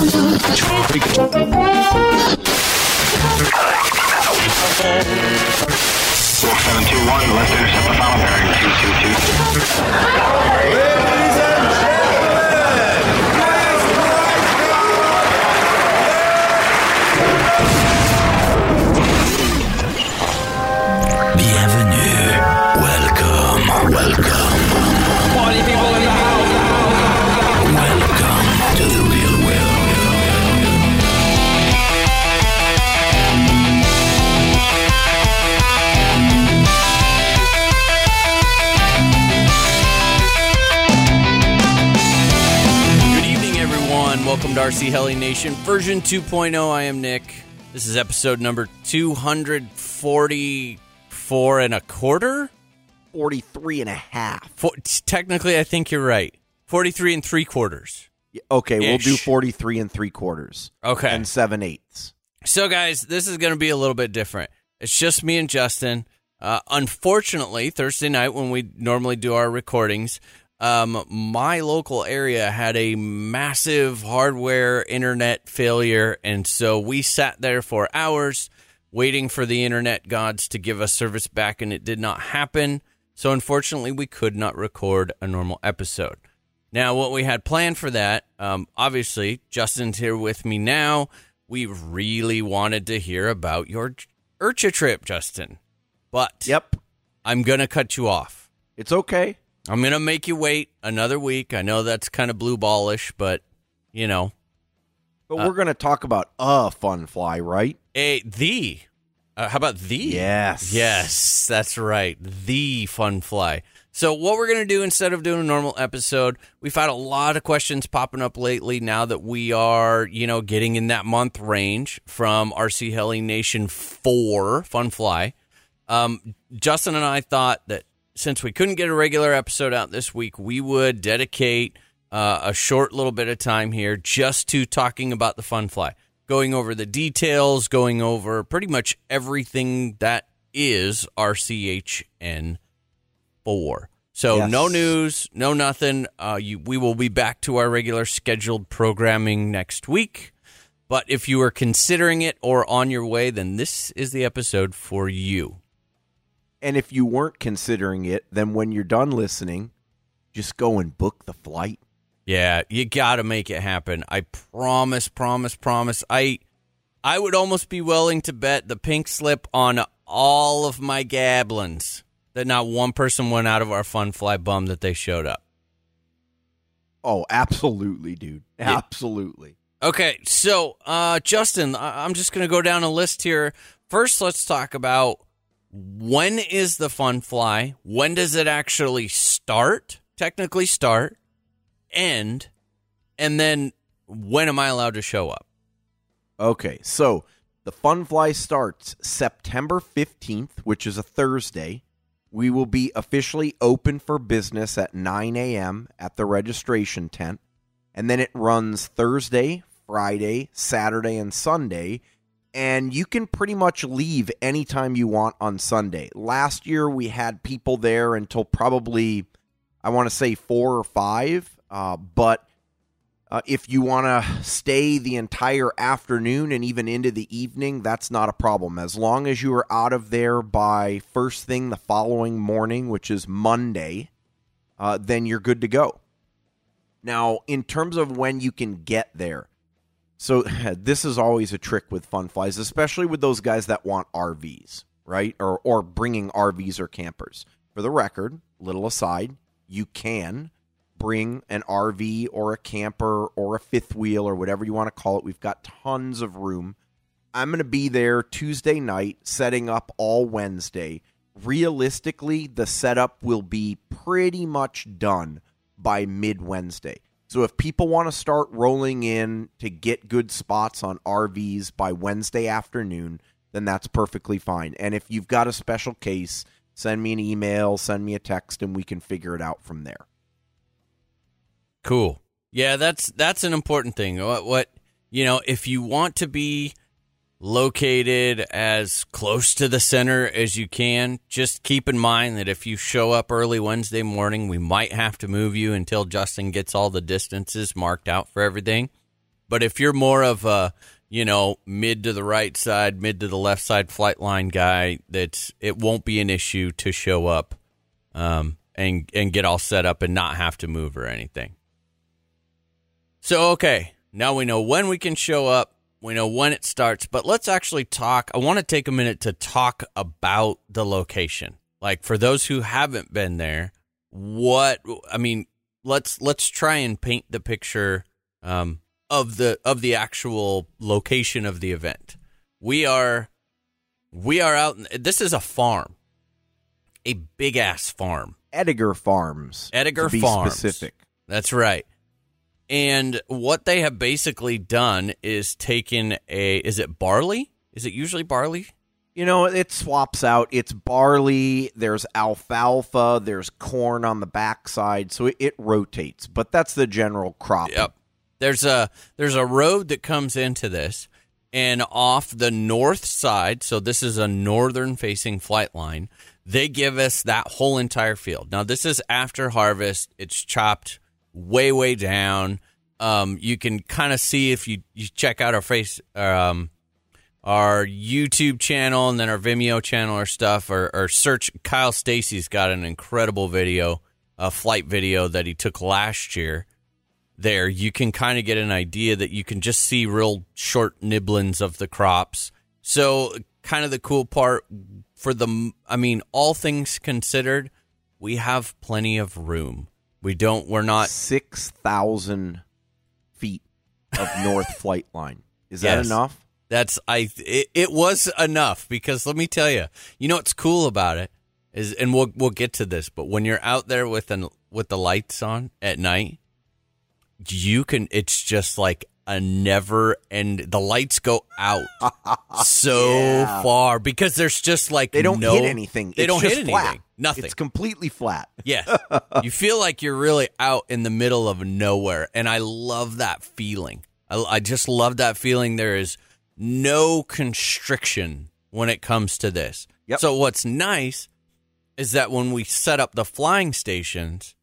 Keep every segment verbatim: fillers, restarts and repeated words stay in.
seven two one, let's intercept the final bearing two two two. Ladies and gentlemen, guys, right now! Bienvenue, welcome, welcome. Party people in the house! Welcome to the real world. Welcome to R C Heli Nation, version two point oh. I am Nick. This is episode number two forty-four and a quarter? forty-three and a half. For, technically, I think you're right. forty-three and three quarters. Okay, ish. We'll do forty-three and three quarters. Okay. And seven eighths. So, guys, this is going to be a little bit different. It's just me and Justin. Uh, unfortunately, Thursday night when we normally do our recordings, Um, my local area had a massive hardware internet failure, and so we sat there for hours waiting for the internet gods to give us service back, and it did not happen. So unfortunately, we could not record a normal episode. Now, what we had planned for that, um, obviously, Justin's here with me now. We really wanted to hear about your IRCHA trip, Justin, but yep, I'm going to cut you off. It's okay. I'm going to make you wait another week. I know that's kind of blue ballish, but, you know. But uh, we're going to talk about a fun fly, right? A, the. Uh, how about the? Yes. Yes, that's right. The fun fly. So what we're going to do instead of doing a normal episode, we've had a lot of questions popping up lately now that we are, you know, getting in that month range from R C Heli Nation four, fun fly. Um, Justin and I thought that since we couldn't get a regular episode out this week, we would dedicate uh, a short little bit of time here just to talking about the fun fly, going over the details, going over pretty much everything that is R C H N four. So yes. No news, no nothing. Uh, you, we will be back to our regular scheduled programming next week. But if you are considering it or on your way, then this is the episode for you. And if you weren't considering it, then when you're done listening, just go and book the flight. Yeah, you got to make it happen. I promise, promise, promise. I I would almost be willing to bet the pink slip on all of my Goblins that not one person went out of our fun fly bum that they showed up. Oh, absolutely, dude. Yeah. Absolutely. Okay, so, uh, Justin, I- I'm just going to go down a list here. First, let's talk about, when is the fun fly? When does it actually start? Technically start, end, and then when am I allowed to show up? Okay, so the fun fly starts September fifteenth, which is a Thursday. We will be officially open for business at nine a.m. at the registration tent, and then it runs Thursday, Friday, Saturday, and Sunday. And you can pretty much leave anytime you want on Sunday. Last year, we had people there until probably, I want to say, four or five. Uh, but uh, if you want to stay the entire afternoon and even into the evening, that's not a problem. As long as you are out of there by first thing the following morning, which is Monday, uh, then you're good to go. Now, in terms of when you can get there, so this is always a trick with fun flies, especially with those guys that want R Vs, right? Or or bringing R Vs or campers. For the record, little aside, you can bring an R V or a camper or a fifth wheel or whatever you want to call it. We've got tons of room. I'm going to be there Tuesday night, setting up all Wednesday. Realistically, the setup will be pretty much done by mid-Wednesday. So if people want to start rolling in to get good spots on R Vs by Wednesday afternoon, then that's perfectly fine. And if you've got a special case, send me an email, send me a text, and we can figure it out from there. Cool. Yeah, that's that's an important thing. What, what you know, if you want to be located as close to the center as you can, just keep in mind that if you show up early Wednesday morning, we might have to move you until Justin gets all the distances marked out for everything. But if you're more of a, you know, mid to the right side, mid to the left side flight line guy, that's, it won't be an issue to show up um, and and get all set up and not have to move or anything. So, okay, now we know when we can show up. We know when it starts, but let's actually talk. I want to take a minute to talk about the location. Like, for those who haven't been there, what, I mean, let's let's try and paint the picture um, of the of the actual location of the event. We are we are out. This is a farm, a big ass farm. Ediger Farms. Ediger Farms. To be specific. That's right. And what they have basically done is taken a, is it barley? Is it usually barley? You know, it swaps out. It's barley, there's alfalfa, there's corn on the backside, so it, it rotates. But that's the general crop. Yep. There's a, there's a road that comes into this, and off the north side, so this is a northern-facing flight line, they give us that whole entire field. Now, this is after harvest. It's chopped way, way down. Um, you can kind of see if you, you check out our face, um, our YouTube channel and then our Vimeo channel or stuff, or, or search. Kyle Stacy's got an incredible video, a flight video that he took last year. There, you can kind of get an idea that you can just see real short nibblings of the crops. So, kind of the cool part for the, I mean, all things considered, we have plenty of room. We don't, we're not... six thousand feet of north flight line. Is yes. that enough? That's, I, it, it was enough, because let me tell you, you know what's cool about it is, and we'll we'll get to this, but when you're out there with an, with the lights on at night, you can, it's just like a never end, the lights go out so yeah. far, because there's just like, they don't no, hit anything. They it's don't just hit flat. anything. Nothing. It's completely flat. Yeah. You feel like you're really out in the middle of nowhere. And I love that feeling. I, I just love that feeling. There is no constriction when it comes to this. Yep. So what's nice is that when we set up the flying stations,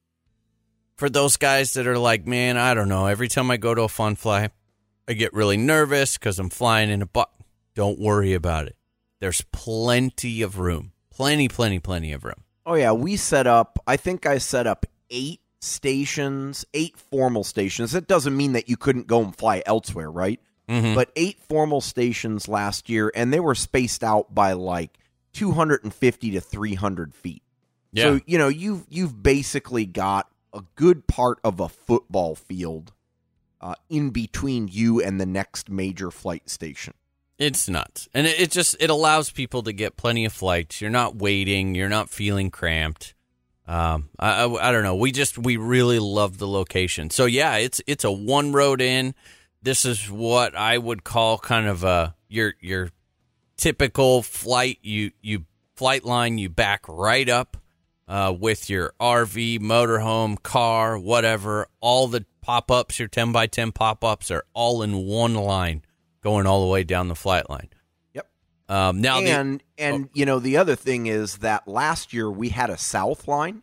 for those guys that are like, man, I don't know, every time I go to a fun fly, I get really nervous because I'm flying in a box. Don't worry about it. There's plenty of room. Plenty, plenty, plenty of room. Oh, yeah. We set up, I think I set up eight stations, eight formal stations. That doesn't mean that you couldn't go and fly elsewhere, right? Mm-hmm. But eight formal stations last year, and they were spaced out by like two hundred fifty to three hundred feet. Yeah. So, you know, you've, you've basically got a good part of a football field uh, in between you and the next major flight station. It's nuts. And it, it just, it allows people to get plenty of flights. You're not waiting. You're not feeling cramped. Um, I, I, I don't know. We just, we really love the location. So yeah, it's, it's a one road in. This is what I would call kind of a, your, your typical flight. You, you flight line, you back right up. Uh, with your R V, motorhome, car, whatever, all the pop-ups, your ten by ten pop-ups are all in one line going all the way down the flight line. Yep. Um, now, And, the, and oh. you know, the other thing is that last year we had a south line,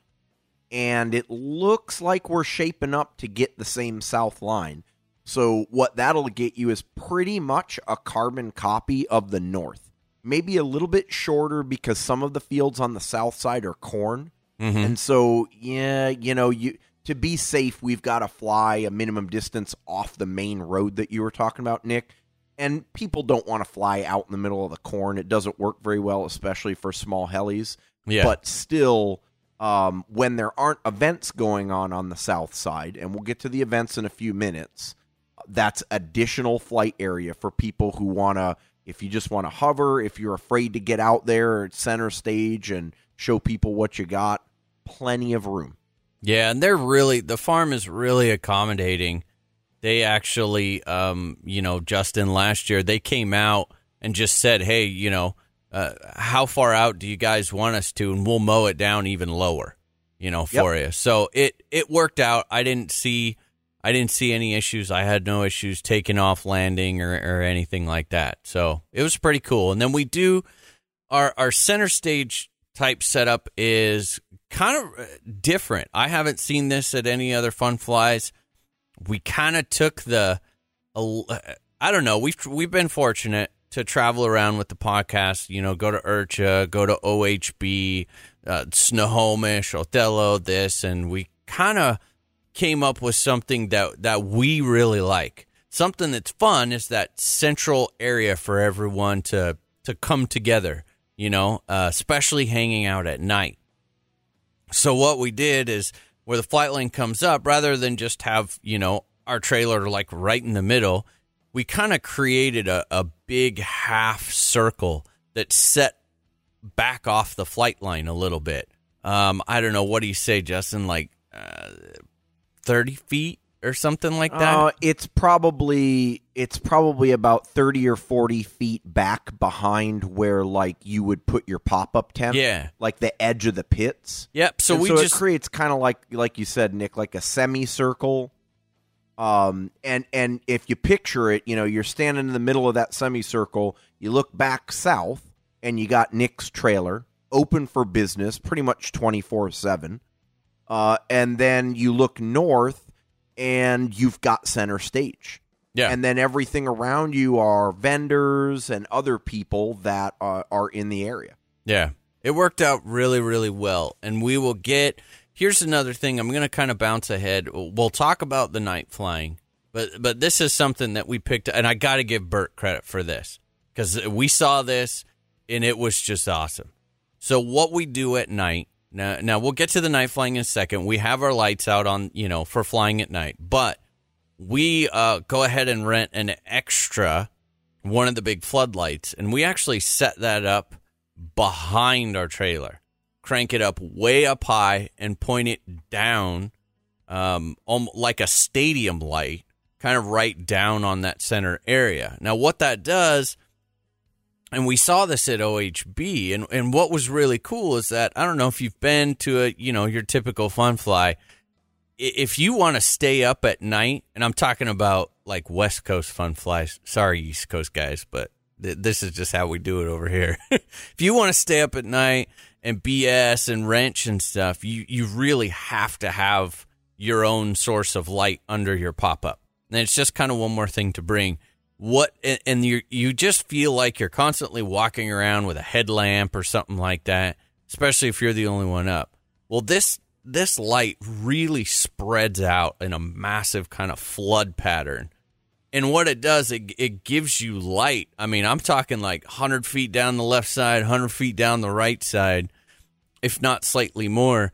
and it looks like we're shaping up to get the same south line. So what that'll get you is pretty much a carbon copy of the north. Maybe a little bit shorter because some of the fields on the south side are corn. Mm-hmm. And so, yeah, you know, you to be safe, we've got to fly a minimum distance off the main road that you were talking about, Nick. And people don't want to fly out in the middle of the corn. It doesn't work very well, especially for small helis. Yeah. But still, um, when there aren't events going on on the south side, and we'll get to the events in a few minutes, that's additional flight area for people who want to, if you just want to hover, if you're afraid to get out there at center stage and show people what you got, plenty of room. Yeah, and they're really, the farm is really accommodating. They actually, um, you know, Justin last year, they came out and just said, hey, you know, uh, how far out do you guys want us to? And we'll mow it down even lower, you know, for yep. you. So it, it worked out. I didn't see, I didn't see any issues. I had no issues taking off, landing, or, or anything like that. So it was pretty cool. And then we do our, our center stage type setup is kind of different. I haven't seen this at any other fun flies. We kind of took the I don't know. We've we've been fortunate to travel around with the podcast. You know, go to IRCHA, go to O H B, uh, Snohomish, Othello, this, and we kind of came up with something that that we really like. Something that's fun is that central area for everyone to to come together. You know, uh, especially hanging out at night. So what we did is, where the flight lane comes up, rather than just have, you know, our trailer like right in the middle, we kind of created a, a big half circle that set back off the flight line a little bit. Um, I don't know. What do you say, Justin? Like uh, thirty feet or something like that? Uh, it's probably it's probably about thirty or forty feet back behind where, like, you would put your pop-up tent. Yeah. Like the edge of the pits. Yep. So and we so just... it creates kind of like, like you said, Nick, like a semicircle. Um, and, and if you picture it, you know, you're standing in the middle of that semicircle, you look back south, and you got Nick's trailer, open for business, pretty much twenty-four seven. Uh, and then you look north, and you've got center stage. Yeah. And then everything around you are vendors and other people that are, are in the area. Yeah. It worked out really, really well. And we will get... Here's another thing. I'm going to kind of bounce ahead. We'll talk about the night flying, but but this is something that we picked, and I got to give Bert credit for this, because we saw this, and it was just awesome. So what we do at night... Now, now, we'll get to the night flying in a second. We have our lights out on, you know, for flying at night. But we uh, go ahead and rent an extra, one of the big floodlights. And we actually set that up behind our trailer. Crank it up way up high and point it down um, like a stadium light, kind of right down on that center area. Now, what that does... And we saw this at O H B, and, and what was really cool is that, I don't know if you've been to a, you know, your typical fun fly. If you want to stay up at night, and I'm talking about like West Coast fun flies, sorry, East Coast guys, but th- this is just how we do it over here. If you want to stay up at night and B S and wrench and stuff, you, you really have to have your own source of light under your pop-up. And it's just kind of one more thing to bring. What and you you just feel like you're constantly walking around with a headlamp or something like that, especially if you're the only one up. Well, this this light really spreads out in a massive kind of flood pattern, and what it does, it it gives you light. I mean, I'm talking like one hundred feet down the left side, one hundred feet down the right side, if not slightly more.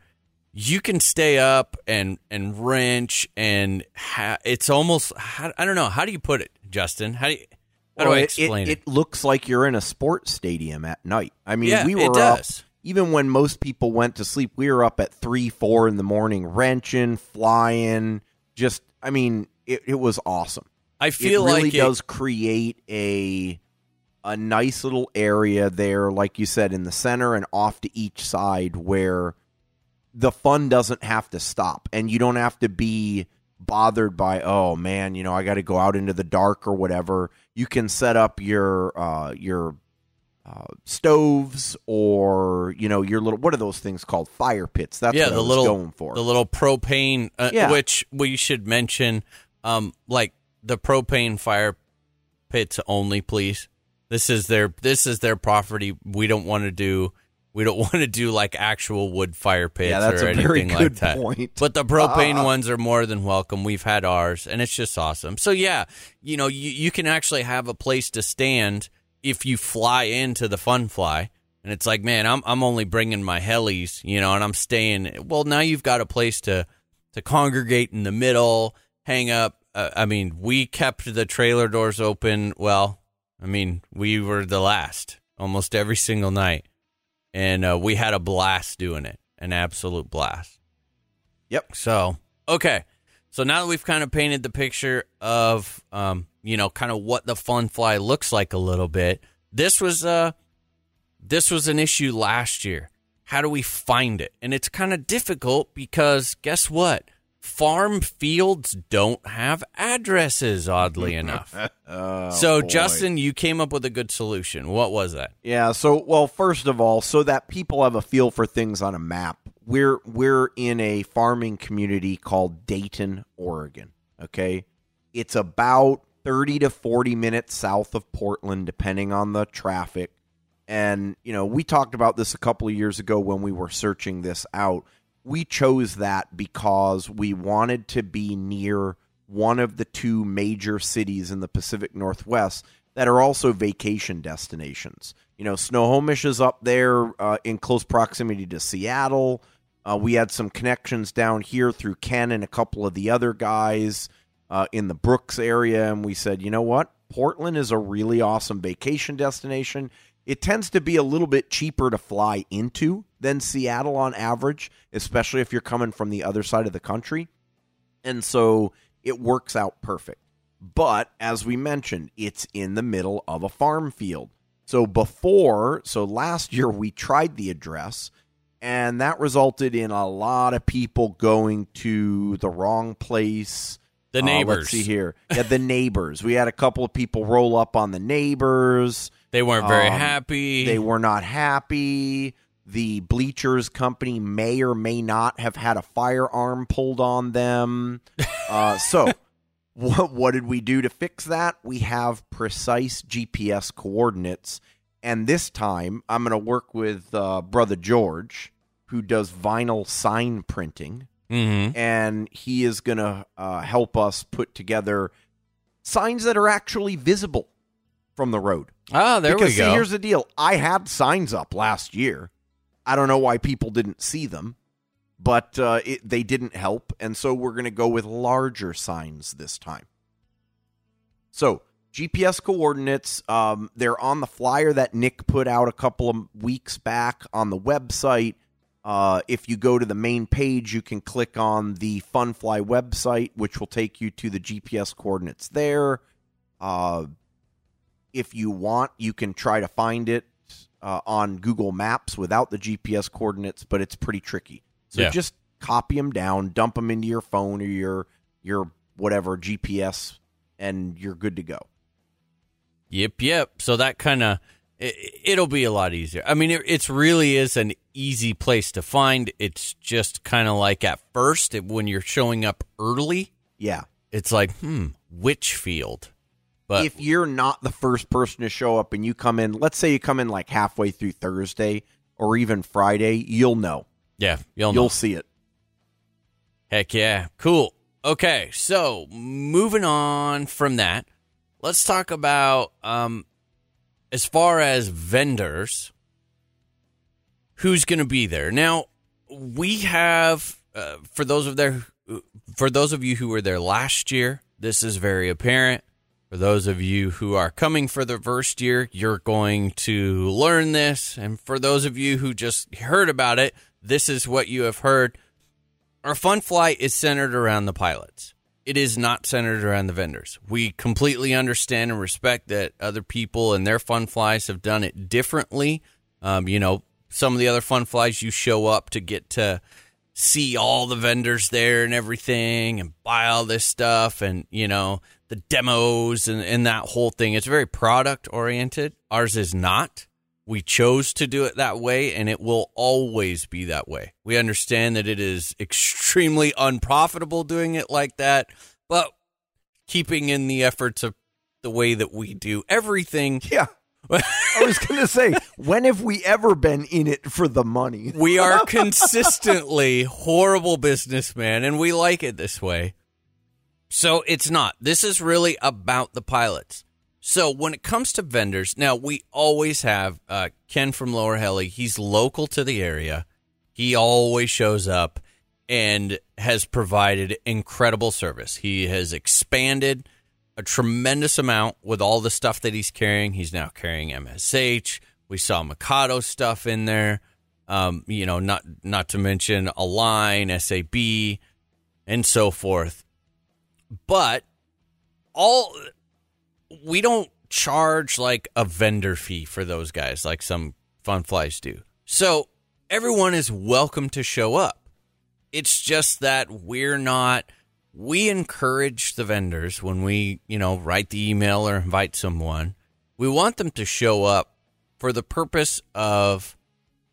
You can stay up and and wrench and ha- it's almost, I don't know, how do you put it, Justin? How do you, how well, do I explain it, it? It looks like you're in a sports stadium at night. I mean, yeah, we were up, even when most people went to sleep, we were up at three, four in the morning, wrenching, flying, just, I mean, it, it was awesome. I feel it really like it does create a a nice little area there, like you said, in the center and off to each side where the fun doesn't have to stop, and you don't have to be bothered by, oh man, you know, I got to go out into the dark or whatever. You can set up your, uh, your, uh, stoves or, you know, your little, what are those things called? Fire pits. That's yeah, what the I was little, going for. The little propane, uh, yeah. Which we should mention, um, like the propane fire pits only, please. This is their, this is their property. We don't want to do We don't want to do, like, actual wood fire pits yeah, that's or a anything very good like that. Point. But the propane uh, ones are more than welcome. We've had ours, and it's just awesome. So, yeah, you know, you, you can actually have a place to stand if you fly into the fun fly. And it's like, man, I'm I'm only bringing my helis, you know, and I'm staying. Well, now you've got a place to, to congregate in the middle, hang up. Uh, I mean, we kept the trailer doors open. Well, I mean, we were the last almost every single night. And uh, we had a blast doing it, an absolute blast. Yep. So, okay. So now that we've kind of painted the picture of, um, you know, kind of what the fun fly looks like a little bit, this was uh, this was an issue last year. How do we find it? And it's kind of difficult because guess what? Farm fields don't have addresses, oddly enough. oh, so, boy. Justin, you came up with a good solution. What was that? Yeah, so, well, first of all, so that people have a feel for things on a map, we're we're in a farming community called Dayton, Oregon, okay? It's about thirty to forty minutes south of Portland, depending on the traffic. And, you know, we talked about this a couple of years ago when we were searching this out. We chose that because we wanted to be near one of the two major cities in the Pacific Northwest that are also vacation destinations. You know, Snohomish is up there uh, in close proximity to Seattle. Uh, we had some connections down here through Ken and a couple of the other guys uh, in the Brooks area. And we said, you know what? Portland is a really awesome vacation destination. It tends to be a little bit cheaper to fly into than Seattle on average, especially if you're coming from the other side of the country. And so it works out perfect. But as we mentioned, it's in the middle of a farm field. So before, so last year we tried the address, and that resulted in a lot of people going to the wrong place. The neighbors. Uh, let's see here. Yeah, the neighbors. We had a couple of people roll up on the neighbors. They weren't very um, happy. They were not happy. The bleachers company may or may not have had a firearm pulled on them. Uh, so what, what did we do to fix that? We have precise G P S coordinates. And this time I'm going to work with uh, Brother George, who does vinyl sign printing. Mm-hmm. And he is going to uh, help us put together signs that are actually visible from the road. Ah, there because, we go. See, here's the deal. I had signs up last year. I don't know why people didn't see them, but uh, it, they didn't help, and so we're going to go with larger signs this time. So, G P S coordinates, um, they're on the flyer that Nick put out a couple of weeks back on the website. Uh, if you go to the main page, you can click on the FunFly website, which will take you to the G P S coordinates there. Uh, if you want, you can try to find it Uh, on Google Maps without the G P S coordinates, but it's pretty tricky. So yeah. Just copy them down, dump them into your phone or your your whatever G P S, and you're good to go. Yep, yep. So that kind of, it, it'll be a lot easier. I mean, it it's really is an easy place to find. It's just kind of like at first, it, when you're showing up early, yeah, it's like, hmm, which field? But if you're not the first person to show up and you come in, let's say you come in like halfway through Thursday or even Friday, you'll know. Yeah, you'll know. You'll see it. Heck yeah. Cool. Okay, so moving on from that, let's talk about um, as far as vendors, who's going to be there. Now, we have, uh, for those of there, for those of you who were there last year, this is very apparent. For those of you who are coming for the first year, you're going to learn this. And for those of you who just heard about it, this is what you have heard. Our Fun Fly is centered around the pilots. It is not centered around the vendors. We completely understand and respect that other people and their Fun Flies have done it differently. Um, you know, some of the other Fun Flies, you show up to get to see all the vendors there and everything and buy all this stuff and, you know, the demos and, and that whole thing. It's very product oriented. Ours is not. We chose to do it that way, and it will always be that way. We understand that it is extremely unprofitable doing it like that, but keeping in the efforts of the way that we do everything. Yeah. I was going to say, when have we ever been in it for the money? We are consistently horrible businessmen, and we like it this way. So it's not. This is really about the pilots. So when it comes to vendors, now we always have uh, Ken from Lower Heli. He's local to the area. He always shows up and has provided incredible service. He has expanded a tremendous amount with all the stuff that he's carrying. He's now carrying M S H. We saw Mikado stuff in there. Um, you know, not not to mention Align, S A B, and so forth. But all we don't charge like a vendor fee for those guys like some Fun Flies do. So everyone is welcome to show up. It's just that we're not, we encourage the vendors when we, you know, write the email or invite someone. We want them to show up for the purpose of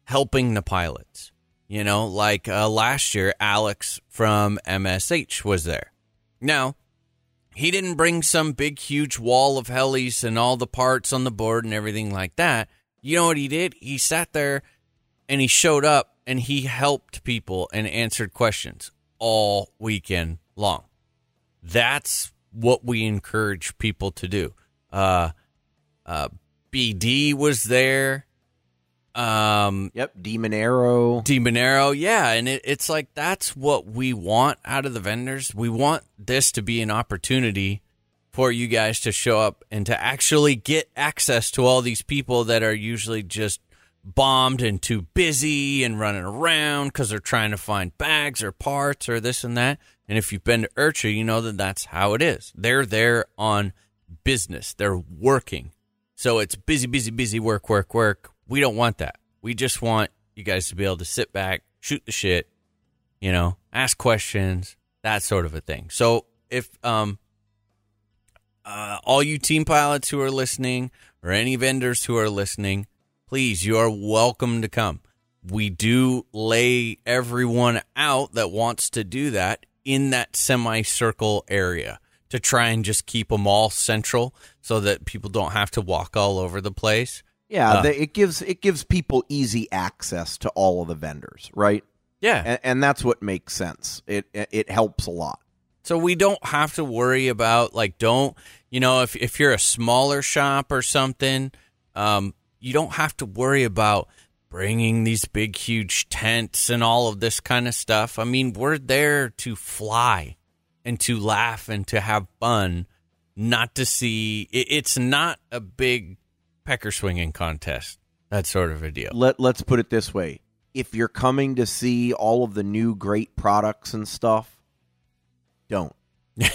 helping the pilots. You know, like uh, last year, Alex from M S H was there. Now, he didn't bring some big, huge wall of helis and all the parts on the board and everything like that. You know what he did? He sat there and he showed up and he helped people and answered questions all weekend long. That's what we encourage people to do. Uh, uh, B D was there. Um, yep, Demineiro. Demineiro, yeah. And it, it's like, that's what we want out of the vendors. We want this to be an opportunity for you guys to show up and to actually get access to all these people that are usually just bombed and too busy and running around because they're trying to find bags or parts or this and that. And if you've been to IRCHA, you know that that's how it is. They're there on business. They're working. So it's busy, busy, busy, work, work, work. We don't want that. We just want you guys to be able to sit back, shoot the shit, you know, ask questions, that sort of a thing. So if um, uh, all you team pilots who are listening or any vendors who are listening, please, you are welcome to come. We do lay everyone out that wants to do that in that semicircle area to try and just keep them all central so that people don't have to walk all over the place. Yeah, uh, the, it gives it gives people easy access to all of the vendors, right? Yeah. And, and that's what makes sense. It it helps a lot. So we don't have to worry about, like, don't, you know, if, if you're a smaller shop or something, um, you don't have to worry about bringing these big, huge tents and all of this kind of stuff. I mean, we're there to fly and to laugh and to have fun, not to see. It, it's not a big pecker swinging contest, that sort of a deal. Let, let's put it this way. If you're coming to see all of the new great products and stuff, don't.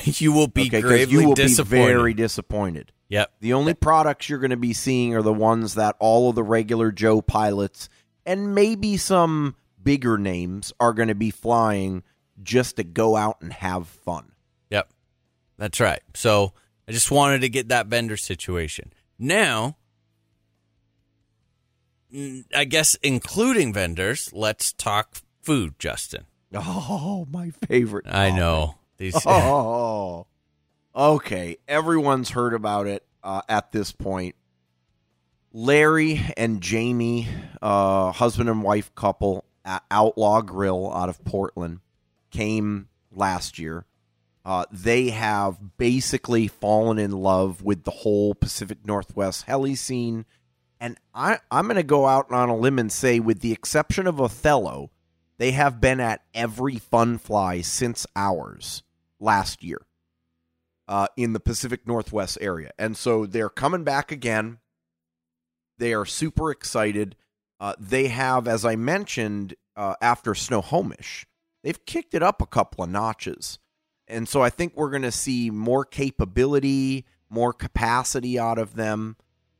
You will be okay, gravely you will disappointed. Be very disappointed. Yep. The only yep. products you're going to be seeing are the ones that all of the regular Joe pilots and maybe some bigger names are going to be flying just to go out and have fun. Yep. That's right. So I just wanted to get that vendor situation. Now, I guess including vendors, let's talk food, Justin. Oh, my favorite topic. I know. These. Oh, okay. Everyone's heard about it uh, at this point. Larry and Jamie, uh, husband and wife couple at Outlaw Grill out of Portland, came last year. Uh, they have basically fallen in love with the whole Pacific Northwest heli scene. And I, I'm going to go out on a limb and say, with the exception of Othello, they have been at every fun fly since ours last year uh, in the Pacific Northwest area. And so they're coming back again. They are super excited. Uh, they have, as I mentioned, uh, after Snohomish, they've kicked it up a couple of notches. And so I think we're going to see more capability, more capacity out of them.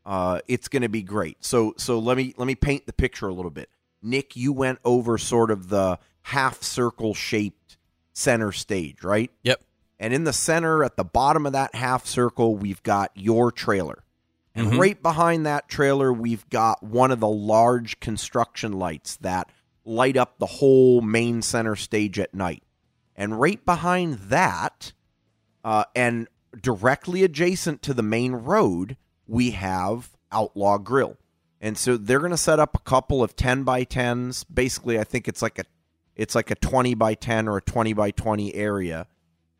Uh, it's going to be great. So, so let me let me paint the picture a little bit. Nick, you went over sort of the half circle shaped center stage, right? Yep. And in the center, at the bottom of that half circle, we've got your trailer, and mm-hmm. right behind that trailer, we've got one of the large construction lights that light up the whole main center stage at night. And right behind that, uh, and directly adjacent to the main road, we have Outlaw Grill. And so they're going to set up a couple of ten by tens. Basically, I think it's like a it's like a twenty by ten or a twenty by twenty area.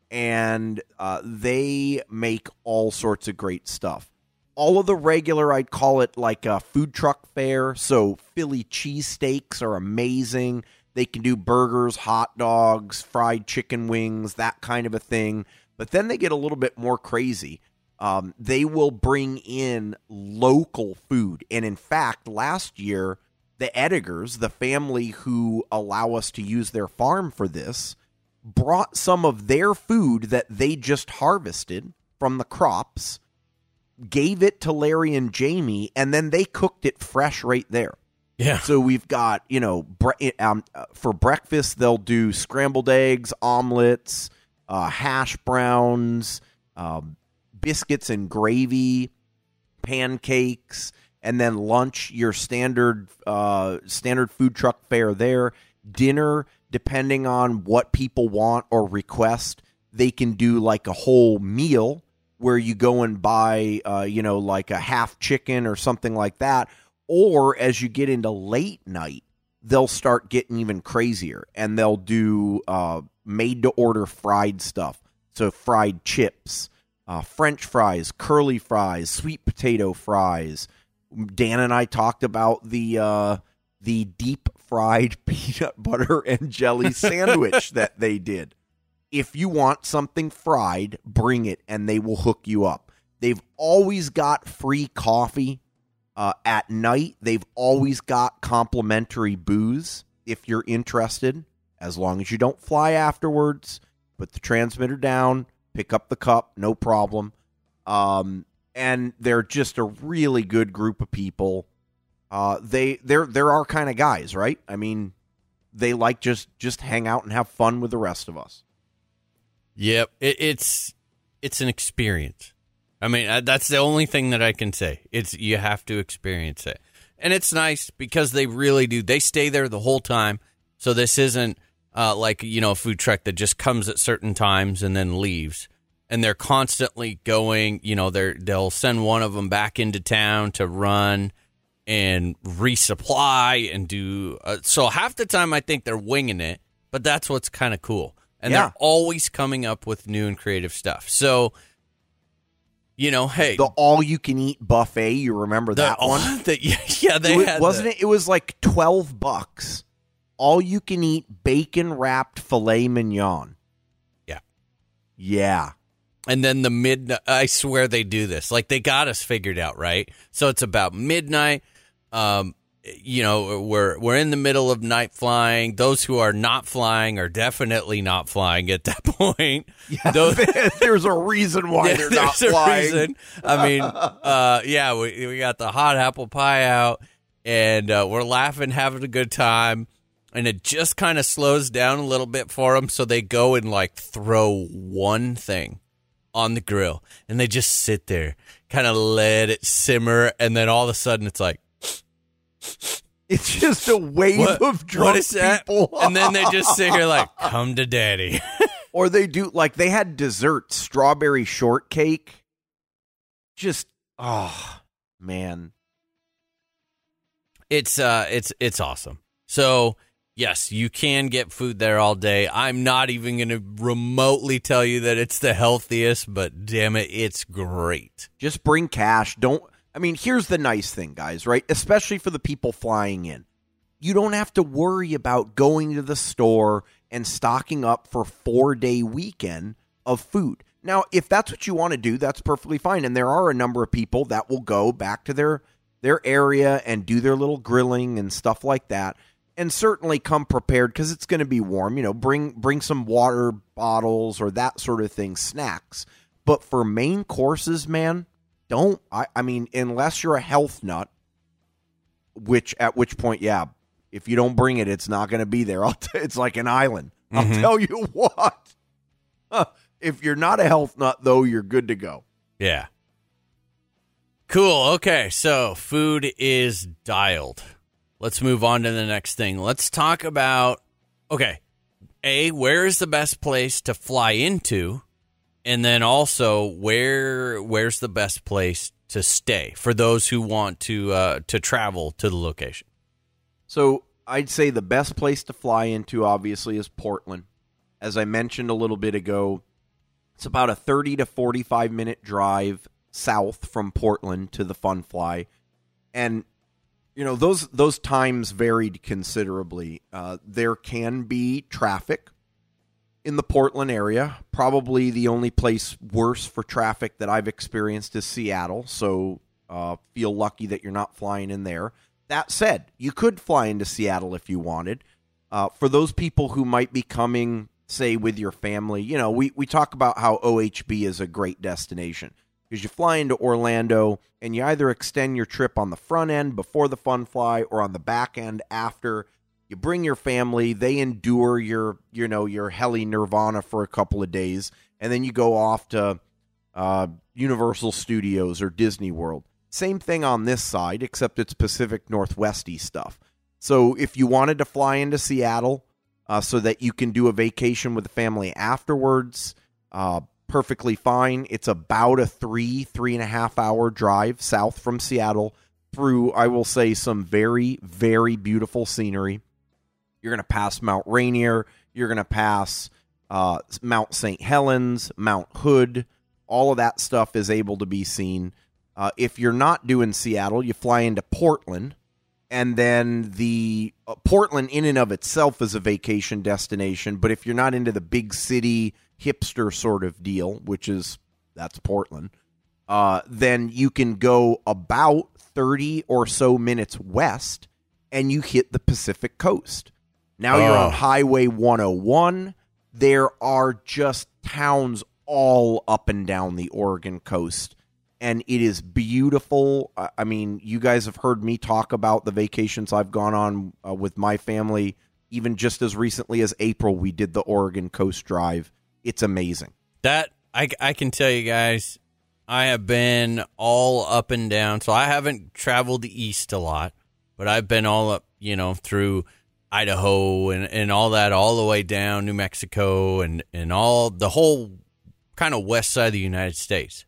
And uh, they make all sorts of great stuff. All of the regular, I'd call it like a food truck fare. So Philly cheesesteaks are amazing. They can do burgers, hot dogs, fried chicken wings, that kind of a thing. But then they get a little bit more crazy. Um, they will bring in local food. And in fact, last year, the Edigers, the family who allow us to use their farm for this, brought some of their food that they just harvested from the crops, gave it to Larry and Jamie, and then they cooked it fresh right there. Yeah. So we've got, you know, bre- um, for breakfast, they'll do scrambled eggs, omelets, uh, hash browns, um, biscuits and gravy, pancakes, and then lunch, your standard uh, standard food truck fare there. Dinner, depending on what people want or request, They can do like a whole meal where you go and buy, uh, you know, like a half chicken or something like that. Or as you get into late night, they'll start getting even crazier, and they'll do uh, made-to-order fried stuff. So fried chips, uh, French fries, curly fries, sweet potato fries. Dan and I talked about the uh, the deep-fried peanut butter and jelly sandwich that they did. If you want something fried, bring it, and they will hook you up. They've always got free coffee. Uh, at night, they've always got complimentary booze if you're interested, as long as you don't fly afterwards. Put the transmitter down, pick up the cup, no problem. Um, and they're just a really good group of people. Uh, they, they're, they're our kind of guys, right? I mean, they like just, just hang out and have fun with the rest of us. Yep, it, it's it's an experience. I mean, that's the only thing that I can say. It's you have to experience it. And it's nice because they really do. They stay there the whole time. So this isn't uh, like, you know, a food truck that just comes at certain times and then leaves. And they're constantly going, you know, they're, they'll send one of them back into town to run and resupply and do. Uh, so half the time I think they're winging it, but that's what's kind of cool. And yeah. They're always coming up with new and creative stuff. So... You know, hey, the all-you-can-eat buffet. You remember that the, one? The, yeah, they it, had wasn't the, it? It was like twelve bucks. All-you-can-eat bacon-wrapped filet mignon. Yeah, yeah. And then the midnight. I swear they do this. Like they got us figured out, right? So it's about midnight. Um, you know, we're we're in the middle of night flying. Those who are not flying are definitely not flying at that point. Yeah, Those, there's a reason why yeah, they're not flying. Reason. I mean, uh, yeah, we we got the hot apple pie out, and uh, we're laughing, having a good time, and it just kind of slows down a little bit for them, so they go and, like, throw one thing on the grill, and they just sit there, kind of let it simmer, and then all of a sudden it's like, it's just a wave what, of drunk people. And then they just sit here like, come to daddy. Or they do, like, they had dessert, strawberry shortcake. Just, oh, man. It's, uh, it's, it's awesome. So, yes, you can get food there all day. I'm not even going to remotely tell you that it's the healthiest, but damn it, it's great. Just bring cash. Don't. I mean, here's the nice thing, guys, right? Especially for the people flying in. You don't have to worry about going to the store and stocking up for a four-day weekend of food. Now, if that's what you want to do, that's perfectly fine. And there are a number of people that will go back to their, their area and do their little grilling and stuff like that. And certainly come prepared because it's going to be warm. You know, bring bring some water bottles or that sort of thing, snacks. But for main courses, man... Don't, I, I mean, unless you're a health nut, which at which point, yeah, if you don't bring it, it's not going to be there. I'll t- it's like an island. I'll mm-hmm. tell you what. Huh. If you're not a health nut, though, you're good to go. Yeah. Cool. Okay. So food is dialed. Let's move on to the next thing. Let's talk about, okay, A, where is the best place to fly into? And then also, where where's the best place to stay for those who want to uh, to travel to the location? So I'd say the best place to fly into, obviously, is Portland. As I mentioned a little bit ago, it's about a thirty to forty-five minute drive south from Portland to the Fun Fly. And, you know, those, those times varied considerably. Uh, there can be traffic in the Portland area. Probably the only place worse for traffic that I've experienced is Seattle, so uh, feel lucky that you're not flying in there. That said, you could fly into Seattle if you wanted. Uh, for those people who might be coming, say, with your family, you know, we, we talk about how O H B is a great destination because you fly into Orlando and you either extend your trip on the front end before the Fun Fly or on the back end after. You bring your family, they endure your, you know, your heli nirvana for a couple of days, and then you go off to uh, Universal Studios or Disney World. Same thing on this side, except it's Pacific Northwest-y stuff. So if you wanted to fly into Seattle uh, so that you can do a vacation with the family afterwards, uh, perfectly fine. It's about a three, three and a half hour drive south from Seattle through, I will say, some very, very beautiful scenery. You're going to pass Mount Rainier. You're going to pass uh, Mount Saint Helens, Mount Hood. All of that stuff is able to be seen. Uh, if you're not doing Seattle, you fly into Portland. And then the uh, Portland in and of itself is a vacation destination. But if you're not into the big city hipster sort of deal, which is that's Portland, uh, then you can go about thirty or so minutes west and you hit the Pacific coast. Now oh. you're on Highway one oh one. There are just towns all up and down the Oregon coast. And it is beautiful. I mean, you guys have heard me talk about the vacations I've gone on uh, with my family. Even just as recently as April, we did the Oregon Coast Drive. It's amazing. That I, I can tell you guys, I have been all up and down. So I haven't traveled east a lot, but I've been all up, you know, through Idaho and, and all that, all the way down New Mexico and, and all the whole kind of west side of the United States.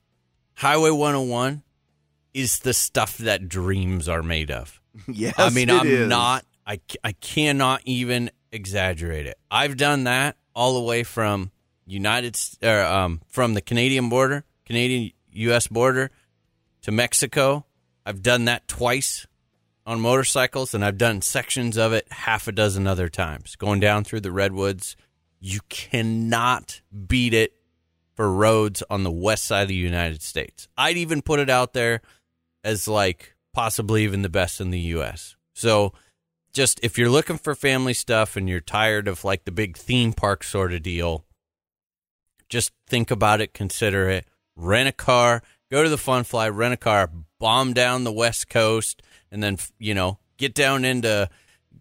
Highway one oh one is the stuff that dreams are made of. Yes, I mean, it I'm is. not, I, I cannot even exaggerate it. I've done that all the way from United, or, um, from the Canadian border, Canadian U S border to Mexico. I've done that twice on motorcycles, and I've done sections of it half a dozen other times. Going down through the Redwoods, you cannot beat it. For roads on the west side of the United States. I'd even put it out there as like possibly even the best in the U S. So just if you're looking for family stuff and you're tired of like the big theme park sort of deal, just think about it, consider it, rent a car, go to the Fun Fly, rent a car, bomb down the West Coast, and then, you know, get down into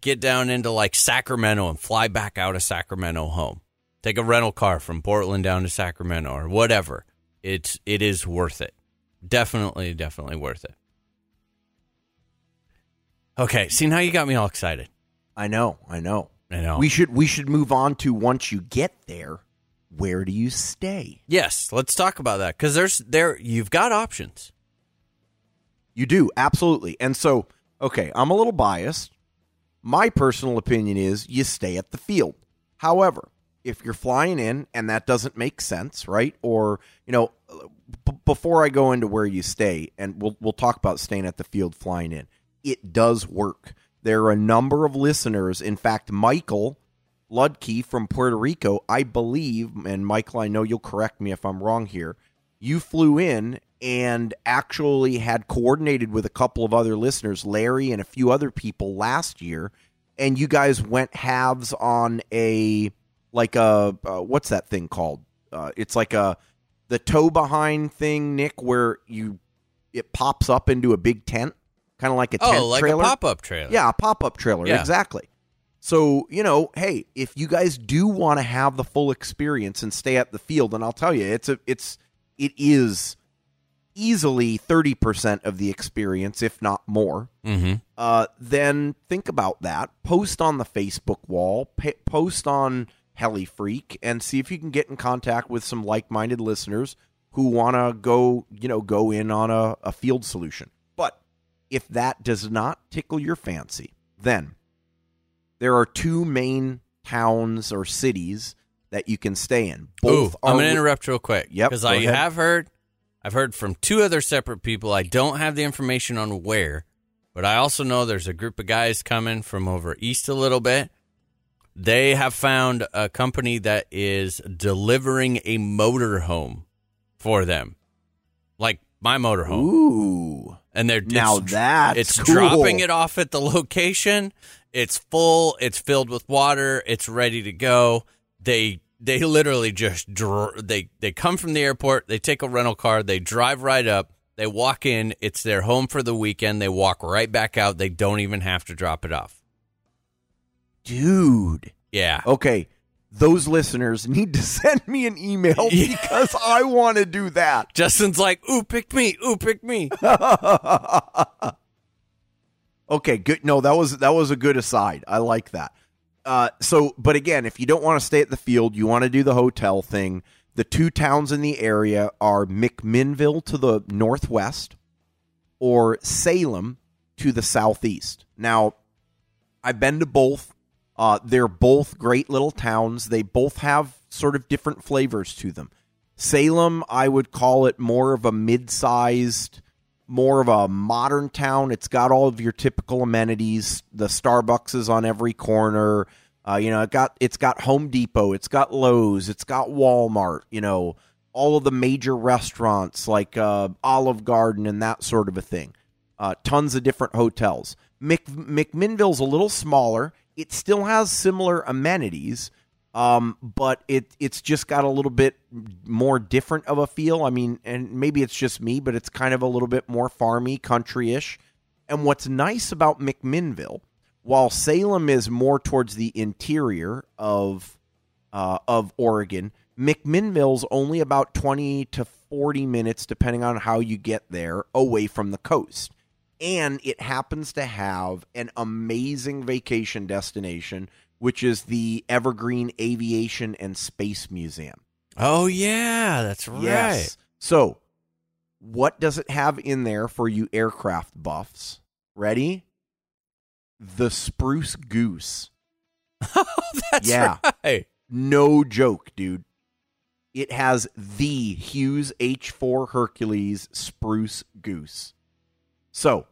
get down into like Sacramento and fly back out of Sacramento home. Take a rental car from Portland down to Sacramento or whatever. It's, it is worth it. Definitely, definitely worth it. Okay, see, now you got me all excited. I know, I know. I know. We should, we should move on to once you get there, where do you stay? Yes, let's talk about that because there's there you've got options. You do, absolutely. And so, okay, I'm a little biased. My personal opinion is you stay at the field. However, if you're flying in and that doesn't make sense, right? Or, you know, b- before I go into where you stay, and we'll we'll talk about staying at the field, flying in, it does work. There are a number of listeners. In fact, Michael Ludke from Puerto Rico, I believe, and Michael, I know you'll correct me if I'm wrong here, you flew in and actually had coordinated with a couple of other listeners, Larry and a few other people last year, and you guys went halves on a... Like a, uh, what's that thing called? Uh, it's like a, the tow behind thing, Nick, where you, it pops up into a big tent, kind of like a oh, tent like trailer. Oh, like a pop-up trailer. Yeah, a pop-up trailer, yeah. Exactly. So, you know, hey, if you guys do want to have the full experience and stay at the field, and I'll tell you, it's a, it's, it is easily thirty percent of the experience, if not more, mm-hmm. uh, then think about that. Post on the Facebook wall, pa- post on... Heli Freak, and see if you can get in contact with some like-minded listeners who want to go, you know, go in on a, a field solution. But if that does not tickle your fancy, then there are two main towns or cities that you can stay in. Both. Ooh, are I'm going to interrupt real quick. Yep. Because I ahead. have heard, I've heard from two other separate people. I don't have the information on where, but I also know there's a group of guys coming from over east a little bit. They have found a company that is delivering a motorhome for them, like my motorhome. Ooh! And they're now that it's cool. Dropping it off at the location. It's full. It's filled with water. It's ready to go. They they literally just dr- they they come from the airport. They take a rental car. They drive right up. They walk in. It's their home for the weekend. They walk right back out. They don't even have to drop it off. Dude. Yeah. Okay. Those listeners need to send me an email because I want to do that. Justin's like, ooh, pick me. Ooh, pick me. Okay, good. No, that was that was a good aside. I like that. Uh, so, but again, if you don't want to stay at the field, you want to do the hotel thing, The two towns in the area are McMinnville to the northwest or Salem to the southeast. Now, I've been to both. Uh, they're both great little towns. They both have sort of different flavors to them. Salem, I would call it more of a mid-sized, more of a modern town. It's got all of your typical amenities. The Starbucks is on every corner. Uh, you know, it got it's got Home Depot, it's got Lowe's, it's got Walmart, you know, all of the major restaurants like uh, Olive Garden and that sort of a thing. Uh, tons of different hotels. Mc, McMinnville's a little smaller. It still has similar amenities, um, but it it's just got a little bit more different of a feel. I mean, and maybe it's just me, but it's kind of a little bit more farmy, country-ish. And what's nice about McMinnville, while Salem is more towards the interior of uh, of Oregon, McMinnville's only about twenty to forty minutes, depending on how you get there, away from the coast. And it happens to have an amazing vacation destination, which is the Evergreen Aviation and Space Museum. Oh, yeah, that's right. Yes. So what does it have in there for you aircraft buffs? Ready? The Spruce Goose. Oh, that's yeah. right. No joke, dude. It has the Hughes H four Hercules Spruce Goose. So,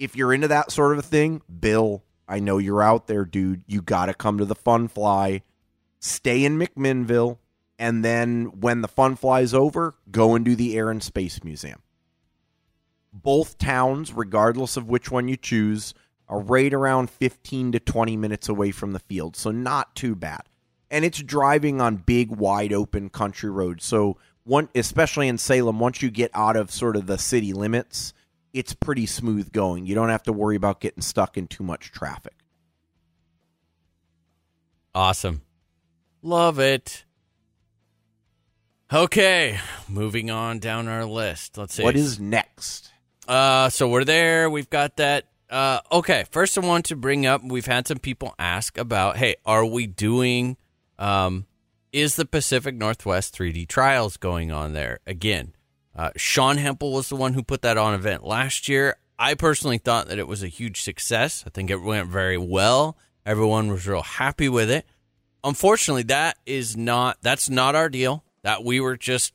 if you're into that sort of a thing, Bill, I know you're out there, dude. You got to come to the Fun Fly. Stay in McMinnville, and then when the Fun Fly's over, go and do the Air and Space Museum. Both towns, regardless of which one you choose, are right around fifteen to twenty minutes away from the field, so not too bad. And it's driving on big, wide-open country roads. So, one, especially in Salem, once you get out of sort of the city limits, it's pretty smooth going. You don't have to worry about getting stuck in too much traffic. Awesome. Love it. Okay, moving on down our list. Let's see. What is next? Uh, so, we're there. We've got that. Uh, okay, first I want to bring up, we've had some people ask about, hey, are we doing, um, is the Pacific Northwest three D Trials going on there? Again, uh, Sean Hempel was the one who put that on event last year. I personally thought that it was a huge success. I think it went very well. Everyone was real happy with it. Unfortunately, that is not, that's not our deal. That we were just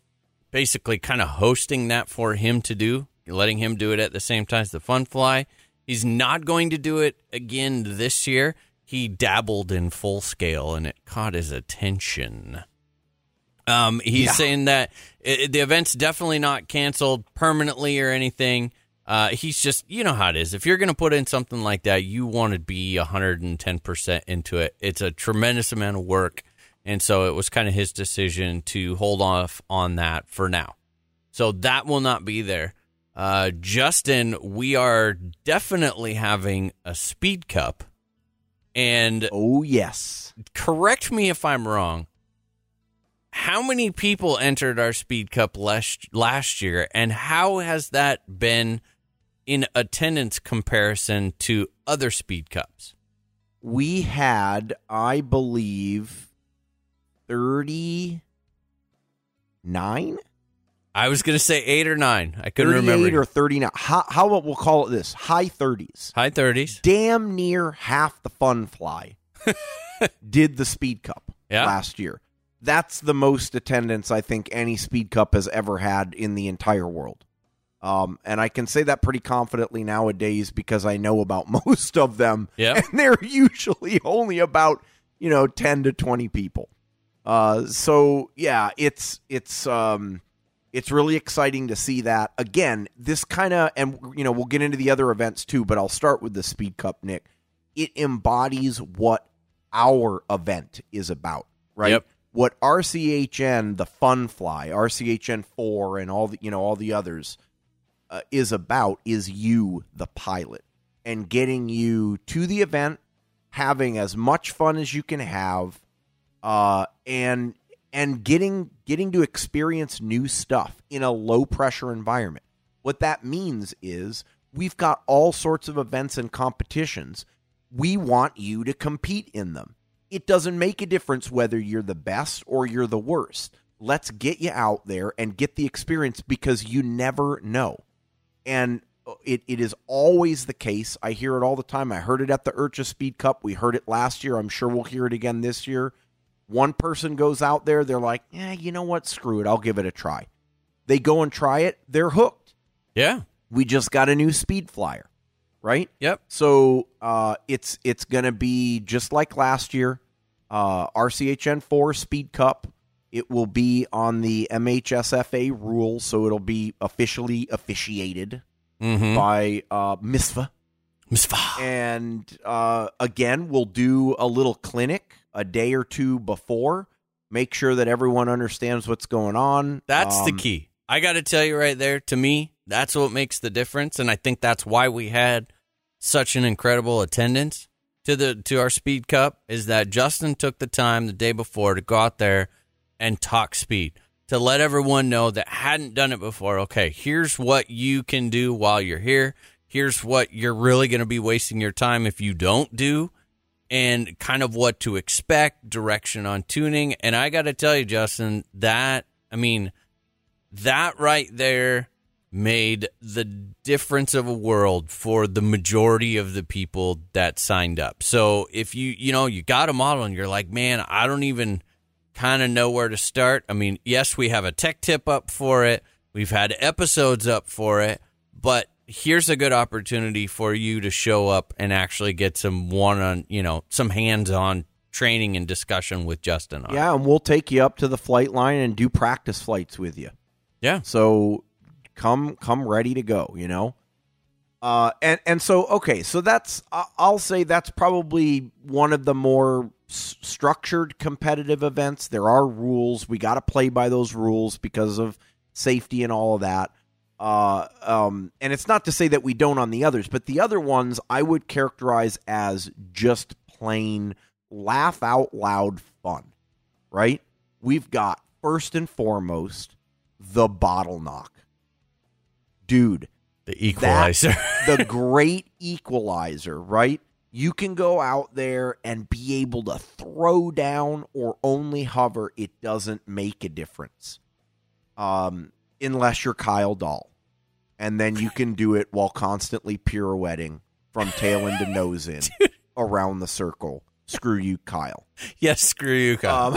basically kind of hosting that for him to do, letting him do it at the same time as the Fun Fly. He's not going to do it again this year. He dabbled in full scale, and it caught his attention. Um, he's yeah. saying that it, the event's definitely not canceled permanently or anything. Uh, he's just, you know how it is. If you're going to put in something like that, you want to be one hundred ten percent into it. It's a tremendous amount of work, and so it was kind of his decision to hold off on that for now. So that will not be there. Uh, Justin, we are definitely having a speed cup, and oh yes, correct me if I'm wrong. How many people entered our speed cup last last year, and how has that been in attendance comparison to other speed cups? We had, I believe, thirty-nine. I was going to say eight or nine. I couldn't remember. thirty-eight or thirty-nine. How, how about we'll call it this? High thirties. High thirties. Damn near half the Fun Fly did the Speed Cup yeah. last year. That's the most attendance I think any Speed Cup has ever had in the entire world. Um, and I can say that pretty confidently nowadays because I know about most of them. Yeah. And they're usually only about, you know, ten to twenty people. Uh, so, yeah, it's it's... Um, It's really exciting to see that. Again, this kind of, and you know, we'll get into the other events too, but I'll start with the Speed Cup, Nick. It embodies what our event is about, right? Yep. What R C H N, the Fun Fly, R C H N four, and all the, you know, all the others uh, is about is you, the pilot, and getting you to the event, having as much fun as you can have, uh, and. And getting getting to experience new stuff in a low-pressure environment. What that means is we've got all sorts of events and competitions. We want you to compete in them. It doesn't make a difference whether you're the best or you're the worst. let's get you out there and get the experience, because you never know. And it, it is always the case. I hear it all the time. I heard it at the IRCHA Speed Cup. We heard it last year. I'm sure we'll hear it again this year. One person goes out there. They're like, yeah, you know what? Screw it. I'll give it a try. They go and try it. They're hooked. Yeah. We just got a new speed flyer, right? Yep. So uh, it's it's going to be just like last year, uh, R C H N four Speed Cup. It will be on the M H S F A rule, so it'll be officially officiated mm-hmm. by uh, MISFA. MISFA. And uh, again, we'll do a little clinic a day or two before. Make sure that everyone understands what's going on. That's um, the key. I got to tell you right there, to me, that's what makes the difference, and I think that's why we had such an incredible attendance to the to our Speed Cup, is that Justin took the time the day before to go out there and talk speed, to let everyone know that hadn't done it before, okay, here's what you can do while you're here. Here's what you're really going to be wasting your time if you don't do, and kind of what to expect, direction on tuning. And I got to tell you, Justin, that, I mean, that right there made the difference of a world for the majority of the people that signed up. So if you, you know, you got a model and you're like, man, I don't even kind of know where to start. I mean, yes, we have a tech tip up for it. We've had episodes up for it, but here's a good opportunity for you to show up and actually get some one on, you know, some hands-on training and discussion with Justin on. Yeah. And we'll take you up to the flight line and do practice flights with you. Yeah. So come, come ready to go, you know? Uh, and, and so, okay, so that's, I'll say that's probably one of the more s- structured competitive events. There are rules. We got to play by those rules because of safety and all of that. Uh, um, and it's not to say that we don't on the others, but the other ones I would characterize as just plain laugh out loud fun, right? We've got, first and foremost, the bottle knock. Dude. The equalizer. The great equalizer, right? You can go out there and be able to throw down or only hover. It doesn't make a difference. Um, unless you're Kyle Dahl. And then you can do it while constantly pirouetting from tail end to nose in around the circle. Screw you, Kyle. Yes, screw you, Kyle.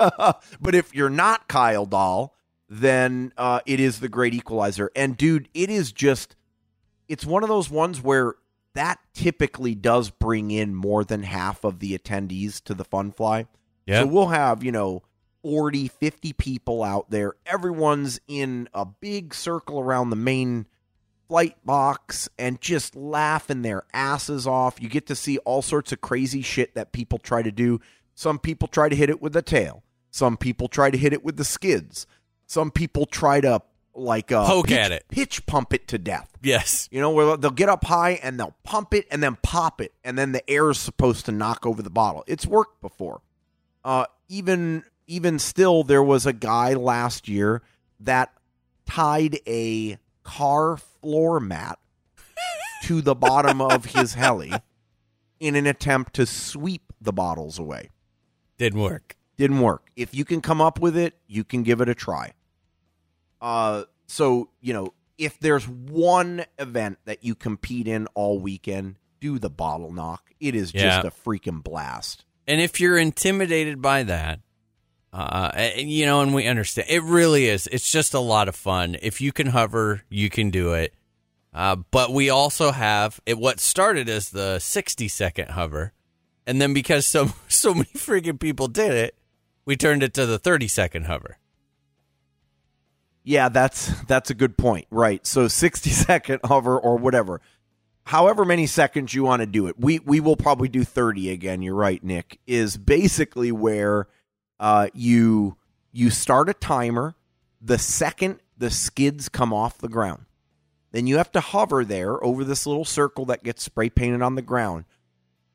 Um, but if you're not Kyle Dahl, then uh, it is the great equalizer. And, dude, it is just, it's one of those ones where that typically does bring in more than half of the attendees to the fun fly. Yep. So we'll have, you know, forty, fifty people out there. Everyone's in a big circle around the main flight box and just laughing their asses off. You get to see all sorts of crazy shit that people try to do. Some people try to hit it with the tail. Some people try to hit it with the skids. Some people try to, like, uh, poke pitch, at it, pitch pump it to death. Yes. You know, where they'll get up high and they'll pump it and then pop it. And then the air is supposed to knock over the bottle. It's worked before. Uh, even, even still, there was a guy last year that tied a car floor mat to the bottom of his heli in an attempt to sweep the bottles away. Didn't work. Didn't work. If you can come up with it, you can give it a try. Uh, so, you know, if there's one event that you compete in all weekend, do the bottle knock. It is yeah. just a freaking blast. And if you're intimidated by that, uh, and, you know, and we understand, it really is. It's just a lot of fun. If you can hover, you can do it. Uh, but we also have it. What started as the sixty second hover. And then because so, so many freaking people did it, we turned it to the thirty second hover. Yeah, that's that's a good point, right? So sixty second hover or whatever. However many seconds you want to do it. We we will probably do thirty again, you're right, Nick, is basically where uh, you you start a timer the second the skids come off the ground. Then you have to hover there over this little circle that gets spray painted on the ground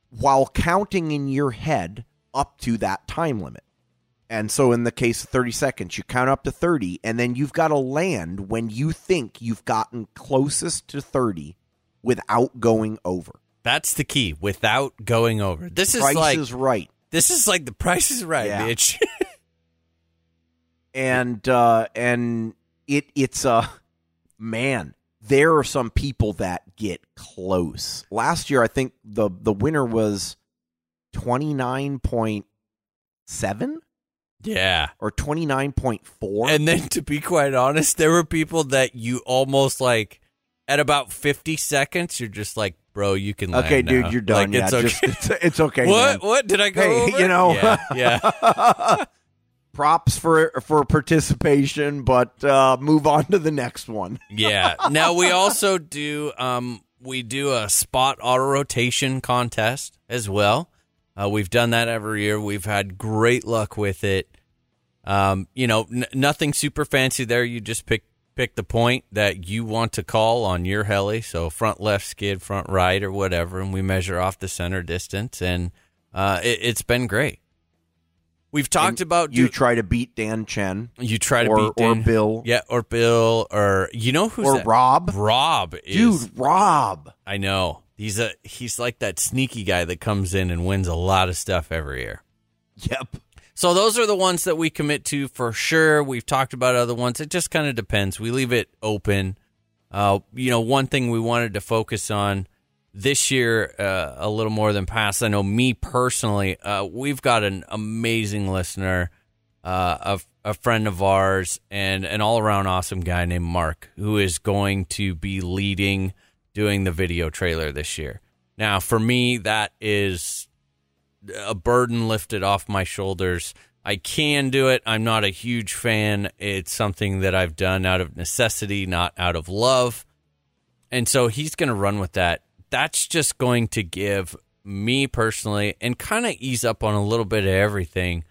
while counting in your head up to that time limit. And so in the case of thirty seconds, you count up to thirty, and then you've got to land when you think you've gotten closest to thirty without going over. That's the key, without going over. This is like Price is Right. This is like The Price is Right, yeah. Bitch. and uh, and it it's a uh, man. There are some people that get close. Last year, I think the the winner was twenty-nine point seven. Yeah. Or twenty-nine point four. And then, to be quite honest, there were people that you almost, like, at about fifty seconds, you're just like, bro, you can land Okay, now. Dude, you're done. Like, yeah, it's okay. Just, it's, it's okay. What? Man. What? Did I go hey, over? You know. Yeah. yeah. Props for for participation, but uh, move on to the next one. yeah. Now, we also do, um, we do a spot auto-rotation contest as well. Uh, we've done that every year. We've had great luck with it. Um, you know, n- nothing super fancy there. You just pick pick the point that you want to call on your heli. So front left skid, front right, or whatever, and we measure off the center distance, and uh, it, it's been great. We've talked and about... Do- you try to beat Dan Chen. You try to or, beat Dan. Or Bill. Yeah, or Bill, or... You know who's Or that? Rob. Rob is... Dude, Rob. I know. He's a he's like that sneaky guy that comes in and wins a lot of stuff every year. Yep. So those are the ones that we commit to for sure. We've talked about other ones. It just kind of depends. We leave it open. Uh, you know, one thing we wanted to focus on this year uh, a little more than past. I know me personally, uh, we've got an amazing listener, uh, a, a friend of ours, and an all-around awesome guy named Mark, who is going to be leading... doing the video trailer this year. Now, for me, that is a burden lifted off my shoulders. I can do it. I'm not a huge fan. It's something that I've done out of necessity, not out of love. And so he's going to run with that. That's just going to give me personally, and kind of ease up on a little bit of everything,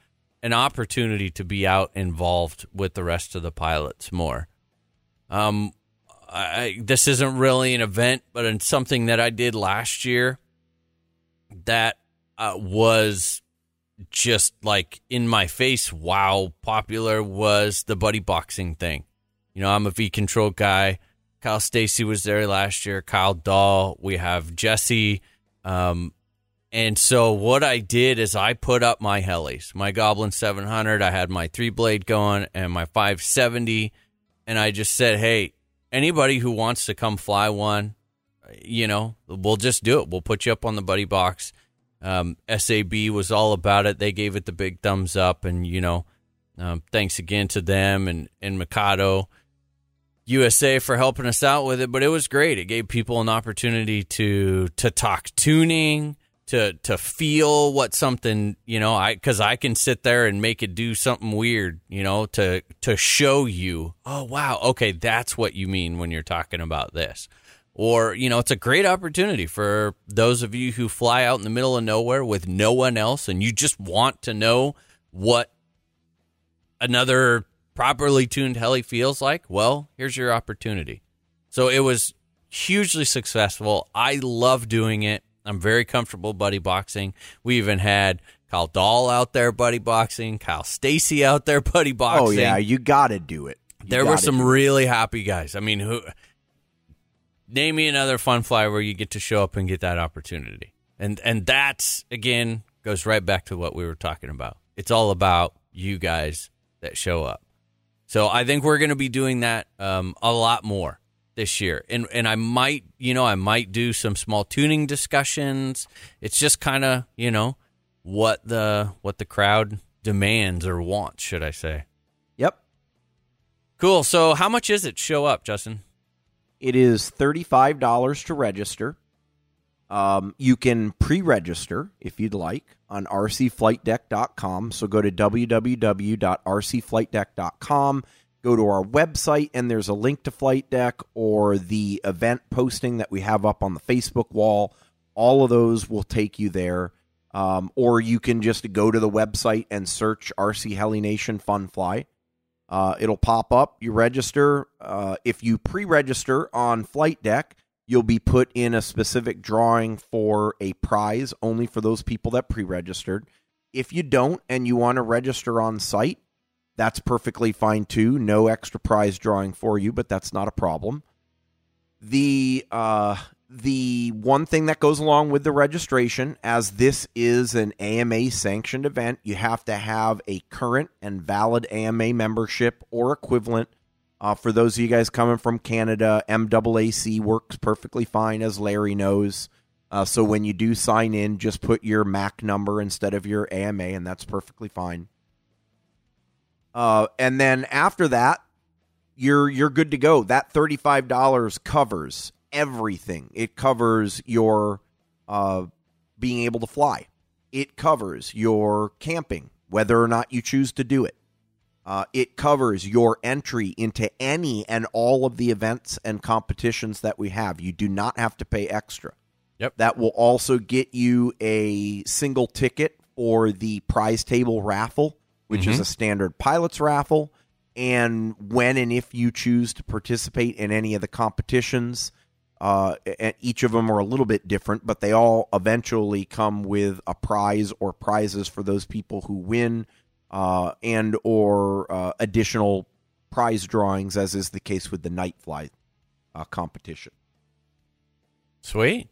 an opportunity to be out involved with the rest of the pilots more. Um, I, this isn't really an event, but it's something that I did last year that uh, was just like in my face. Wow, popular was the buddy boxing thing. You know, I'm a V control guy. Kyle Stacy was there last year. Kyle Dahl. We have Jesse. Um, and so what I did is I put up my helis, my Goblin seven hundred. I had my three blade going and my five seventy. And I just said, hey, anybody who wants to come fly one, you know, we'll just do it. We'll put you up on the buddy box. Um, S A B was all about it. They gave it the big thumbs up, and, you know, um, thanks again to them and, and Mikado U S A for helping us out with it. But it was great. It gave people an opportunity to to talk tuning, to to feel what something, you know, I because I can sit there and make it do something weird, you know, to to show you, oh, wow, okay, that's what you mean when you're talking about this. Or, you know, it's a great opportunity for those of you who fly out in the middle of nowhere with no one else and you just want to know what another properly tuned heli feels like. Well, here's your opportunity. So it was hugely successful. I love doing it. I'm very comfortable buddy boxing. We even had Kyle Dahl out there buddy boxing, Kyle Stacy out there buddy boxing. Oh, yeah, you got to do it. You there were some really happy guys. I mean, who? Name me another fun fly where you get to show up and get that opportunity. And, and that's, again, goes right back to what we were talking about. It's all about you guys that show up. So I think we're going to be doing that um, a lot more this year. And and I might, you know, I might do some small tuning discussions. It's just kind of, you know, what the what the crowd demands or wants, should I say. Yep. Cool. So how much is it show up, Justin? It is thirty-five dollars to register. Um, you can pre-register if you'd like on r c flight deck dot com. So go to w w w dot r c flight deck dot com. Go to our website, and there's a link to Flight Deck or the event posting that we have up on the Facebook wall. All of those will take you there. Um, or you can just go to the website and search R C Heli Nation Fun Fly. Uh, it'll pop up. You register. Uh, if you pre-register on Flight Deck, you'll be put in a specific drawing for a prize only for those people that pre-registered. If you don't and you want to register on site, that's perfectly fine, too. No extra prize drawing for you, but that's not a problem. The uh, the one thing that goes along with the registration, as this is an A M A sanctioned event, you have to have a current and valid A M A membership or equivalent. Uh, for those of you guys coming from Canada, M A A C works perfectly fine, as Larry knows. Uh, so when you do sign in, just put your M A C number instead of your A M A, and that's perfectly fine. Uh, and then after that, you're you're good to go. That thirty-five dollars covers everything. It covers your uh, being able to fly. It covers your camping, whether or not you choose to do it. Uh, it covers your entry into any and all of the events and competitions that we have. You do not have to pay extra. Yep. That will also get you a single ticket for the prize table raffle, which mm-hmm. is a standard pilot's raffle. And when and if you choose to participate in any of the competitions, uh, each of them are a little bit different, but they all eventually come with a prize or prizes for those people who win uh, and or uh, additional prize drawings, as is the case with the night fly uh, competition. Sweet.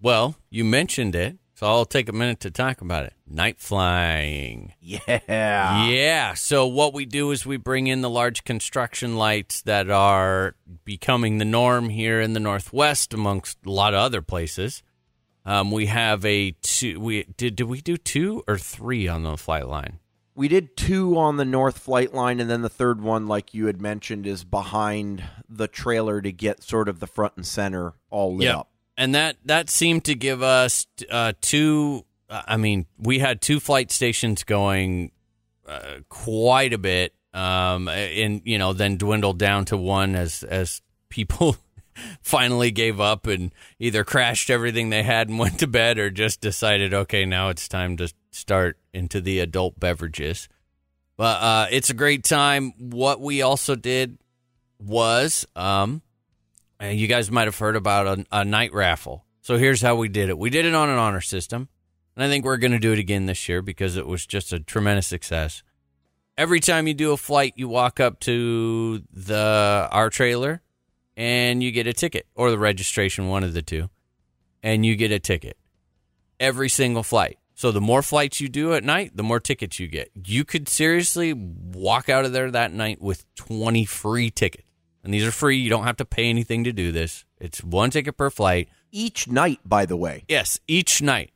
Well, you mentioned it, so I'll take a minute to talk about it. Night flying. Yeah. Yeah. So what we do is we bring in the large construction lights that are becoming the norm here in the Northwest amongst a lot of other places. Um, we have a two. We did. Did we do two or three on the flight line? We did two on the north flight line, and then the third one, like you had mentioned, is behind the trailer to get sort of the front and center all lit yep. up. And that, that seemed to give us uh, two, I mean, we had two flight stations going uh, quite a bit, um, and, you know, then dwindled down to one as, as people finally gave up and either crashed everything they had and went to bed or just decided, okay, now it's time to start into the adult beverages. But uh, it's a great time. What we also did was... Um, You guys might have heard about a, a night raffle. So here's how we did it. We did it on an honor system, and I think we're going to do it again this year because it was just a tremendous success. Every time you do a flight, you walk up to the our trailer, and you get a ticket, or the registration, one of the two, and you get a ticket. Every single flight. So the more flights you do at night, the more tickets you get. You could seriously walk out of there that night with twenty free tickets. And these are free. You don't have to pay anything to do this. It's one ticket per flight. Each night, by the way. Yes, each night.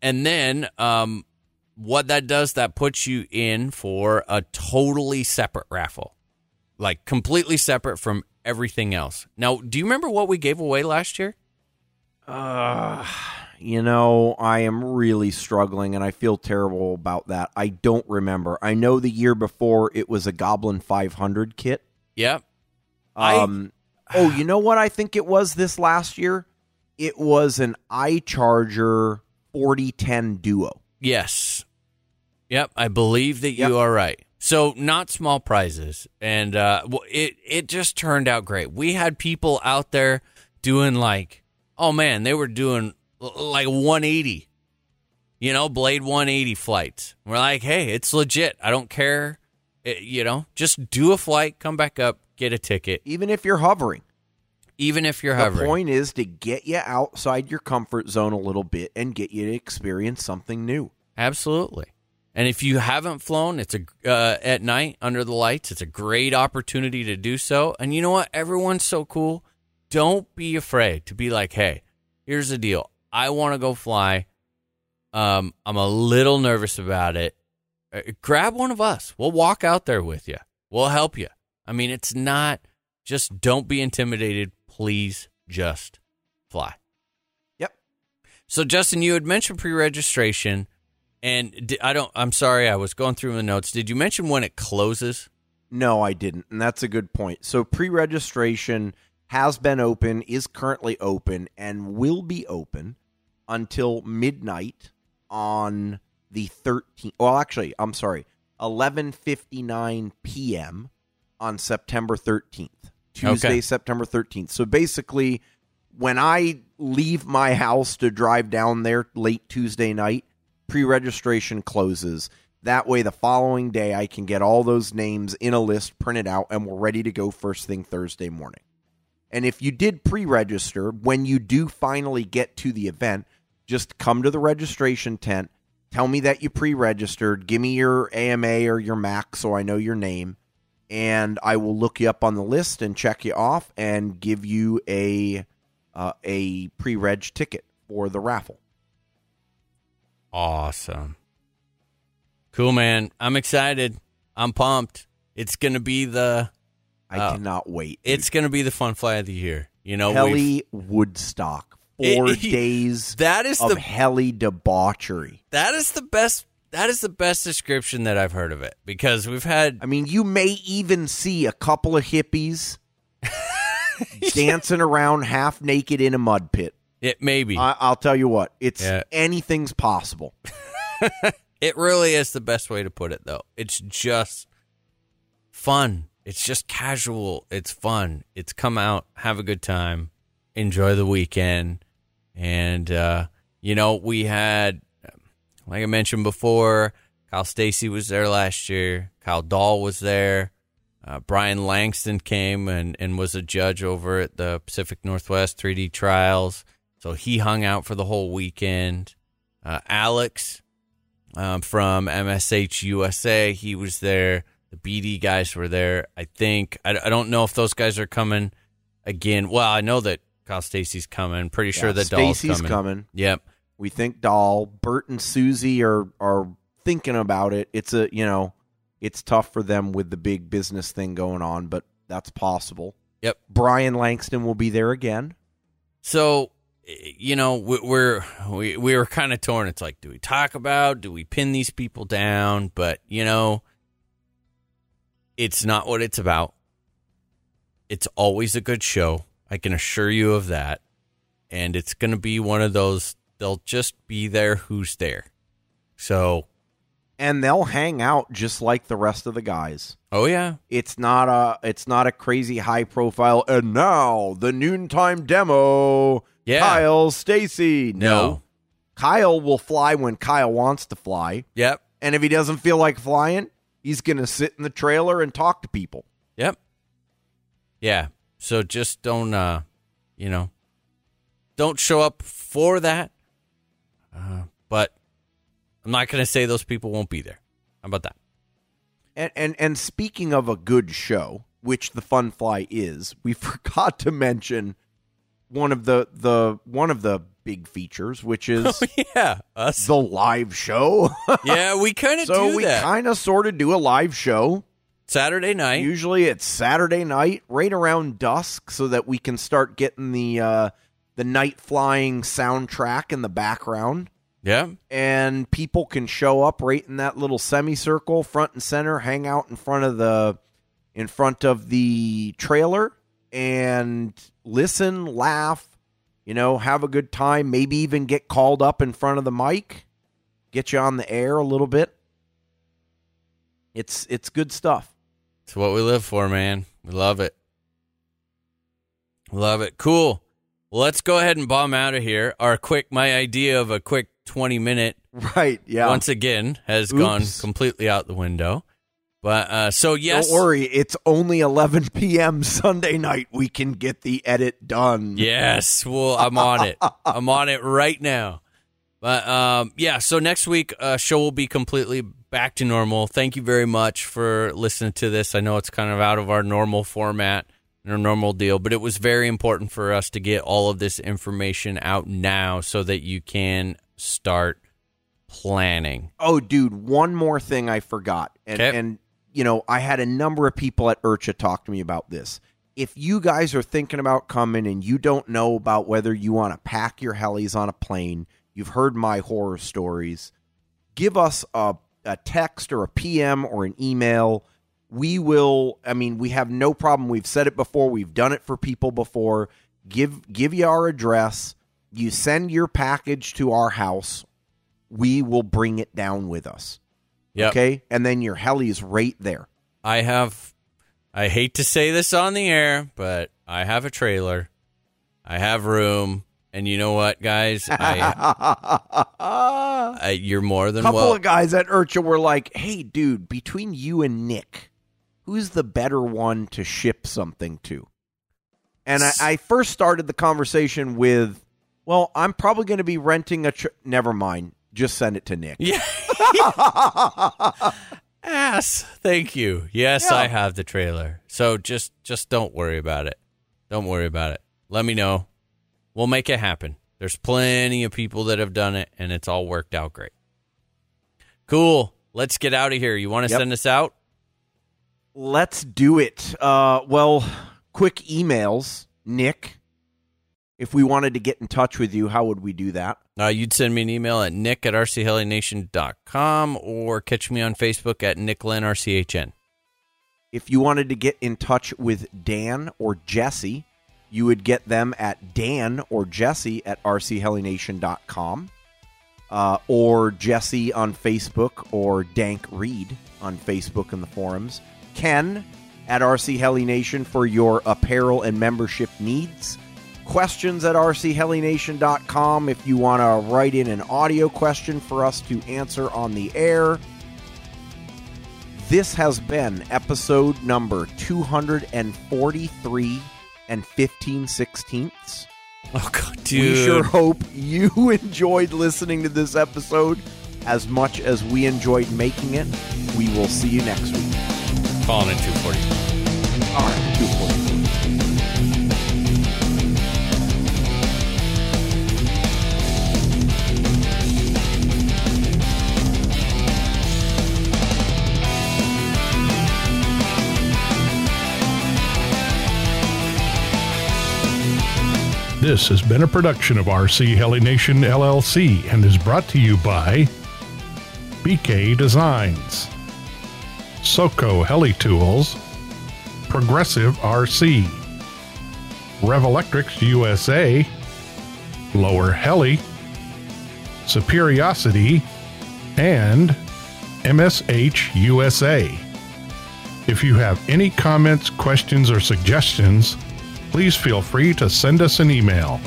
And then um, what that does, that puts you in for a totally separate raffle. Like, completely separate from everything else. Now, do you remember what we gave away last year? Uh, you know, I am really struggling, and I feel terrible about that. I don't remember. I know the year before it was a Goblin five hundred kit. Yep. Um, I, oh, you know what I think it was this last year? It was an iCharger forty ten Duo. Yes. Yep, I believe that yep. you are right. So not small prizes, and uh, it, it just turned out great. We had people out there doing like, oh man, they were doing like one eighty, you know, Blade one eighty flights. We're like, hey, it's legit. I don't care, it, you know, just do a flight, come back up. Get a ticket. Even if you're hovering. Even if you're hovering. The point is to get you outside your comfort zone a little bit and get you to experience something new. Absolutely. And if you haven't flown, it's a uh, at night under the lights, it's a great opportunity to do so. And you know what? Everyone's so cool. Don't be afraid to be like, hey, here's the deal. I want to go fly. Um, I'm a little nervous about it. Uh, grab one of us. We'll walk out there with you. We'll help you. I mean, it's not just don't be intimidated. Please just fly. Yep. So, Justin, you had mentioned pre-registration, and I don't, I'm sorry, I was going through the notes. Did you mention when it closes? No, I didn't, and that's a good point. So, pre-registration has been open, is currently open, and will be open until midnight on the thirteenth. Well, actually, I'm sorry, eleven fifty-nine p.m. on September thirteenth, Tuesday, okay. September thirteenth. So basically, when I leave my house to drive down there late Tuesday night, pre-registration closes. That way, the following day, I can get all those names in a list, printed out, and we're ready to go first thing Thursday morning. And if you did pre-register, when you do finally get to the event, just come to the registration tent, tell me that you pre-registered, give me your A M A or your M A C so I know your name, and I will look you up on the list and check you off and give you a uh, a pre-reg ticket for the raffle. Awesome. Cool, man. I'm excited. I'm pumped. It's going to be the... I uh, cannot wait. It's going to be the fun fly of the year. You know, Heli Woodstock. Four it, days that is of the, Heli debauchery. That is the best... That is the best description that I've heard of it, because we've had... I mean, you may even see a couple of hippies dancing around half naked in a mud pit. It maybe. I, I'll tell you what, it's yeah. anything's possible. It really is the best way to put it, though. It's just fun. It's just casual. It's fun. It's come out, have a good time, enjoy the weekend. And, uh, you know, we had... Like I mentioned before, Kyle Stacy was there last year. Kyle Dahl was there. Uh, Brian Langston came and, and was a judge over at the Pacific Northwest three D Trials. So he hung out for the whole weekend. Uh, Alex um, from M S H U S A, he was there. The B D guys were there, I think. I, I don't know if those guys are coming again. Well, I know that Kyle Stacy's coming. Pretty sure yeah, that Dahl's coming. Stacy's coming. Yep. We think Dahl, Bert and Susie are are thinking about it. It's a you know, it's tough for them with the big business thing going on, but that's possible. Yep. Brian Langston will be there again. So, you know, we're we we were kind of torn. It's like, do we talk about? Do we pin these people down? But you know, it's not what it's about. It's always a good show. I can assure you of that, and it's going to be one of those. They'll just be there who's there. So, and they'll hang out just like the rest of the guys. Oh yeah. It's not a it's not a crazy high profile and now the noontime demo. Yeah. Kyle Stacy. No. no. Kyle will fly when Kyle wants to fly. Yep. And if he doesn't feel like flying, he's going to sit in the trailer and talk to people. Yep. Yeah. So just don't uh, you know, don't show up for that. Uh, but I'm not going to say those people won't be there. How about that? And, and and speaking of a good show, which the Fun Fly is, we forgot to mention one of the the one of the big features, which is oh, yeah, us. The live show. Yeah, we kind of so do we that. we kind of sort of do a live show Saturday night. Usually it's Saturday night, right around dusk, so that we can start getting the. Uh, The night flying soundtrack in the background. Yeah. And people can show up right in that little semicircle, front and center, hang out in front of the in front of the trailer and listen, laugh, you know, have a good time, maybe even get called up in front of the mic, get you on the air a little bit. It's it's good stuff. It's what we live for, man. We love it. Love it. Cool. Let's go ahead and bomb out of here. Our quick, my idea of a quick twenty minute, right? Yeah. Once again, has Oops. gone completely out the window. But uh, so yes, don't worry. It's only eleven p.m. Sunday night. We can get the edit done. Yes, well, I'm on it. I'm on it right now. But um, yeah, so next week, uh, show will be completely back to normal. Thank you very much for listening to this. I know it's kind of out of our normal format. Our normal deal, but it was very important for us to get all of this information out now so that you can start planning. Oh, dude, one more thing I forgot. And, okay. and you know, I had a number of people at IRCHA talk to me about this. If you guys are thinking about coming and you don't know about whether you want to pack your helis on a plane, you've heard my horror stories, give us a, a text or a P M or an email. We will, I mean, we have no problem. We've said it before. We've done it for people before. Give give you our address. You send your package to our house. We will bring it down with us. Yep. Okay? And then your heli's right there. I have, I hate to say this on the air, but I have a trailer. I have room. And you know what, guys? I, I, you're more than welcome. A couple well. of guys at IRCHA were like, hey, dude, between you and Nick, who's the better one to ship something to? And I, I first started the conversation with, well, I'm probably going to be renting a... Tr- Never mind. Just send it to Nick. Yeah. Ass. Thank you. Yes, yeah. I have the trailer. So just, just don't worry about it. Don't worry about it. Let me know. We'll make it happen. There's plenty of people that have done it, and it's all worked out great. Cool. Let's get out of here. You want to yep. send us out? Let's do it. Uh, well... Quick emails, Nick. If we wanted to get in touch with you, how would we do that? Uh, you'd send me an email at nick at rchelination dot com or catch me on Facebook at Nick Lynn R C H N. If you wanted to get in touch with Dan or Jesse, you would get them at Dan or Jesse at rchelination dot com uh, or Jesse on Facebook or Dank Reed on Facebook in the forums. Ken at R C Heli Nation for your apparel and membership needs. Questions at r c heli nation dot com if you want to write in an audio question for us to answer on the air. This has been episode number two forty-three and fifteen sixteenths. Oh, God, dude. We sure hope you enjoyed listening to this episode as much as we enjoyed making it. We will see you next week. Calling in two forty. All right, two forty. This has been a production of R C Heli Nation L L C and is brought to you by B K Designs, SoCo Heli Tools, Progressive R C, Rev Electrics U S A, Lower Heli, Superiority, and M S H U S A. If you have any comments, questions, or suggestions, please feel free to send us an email.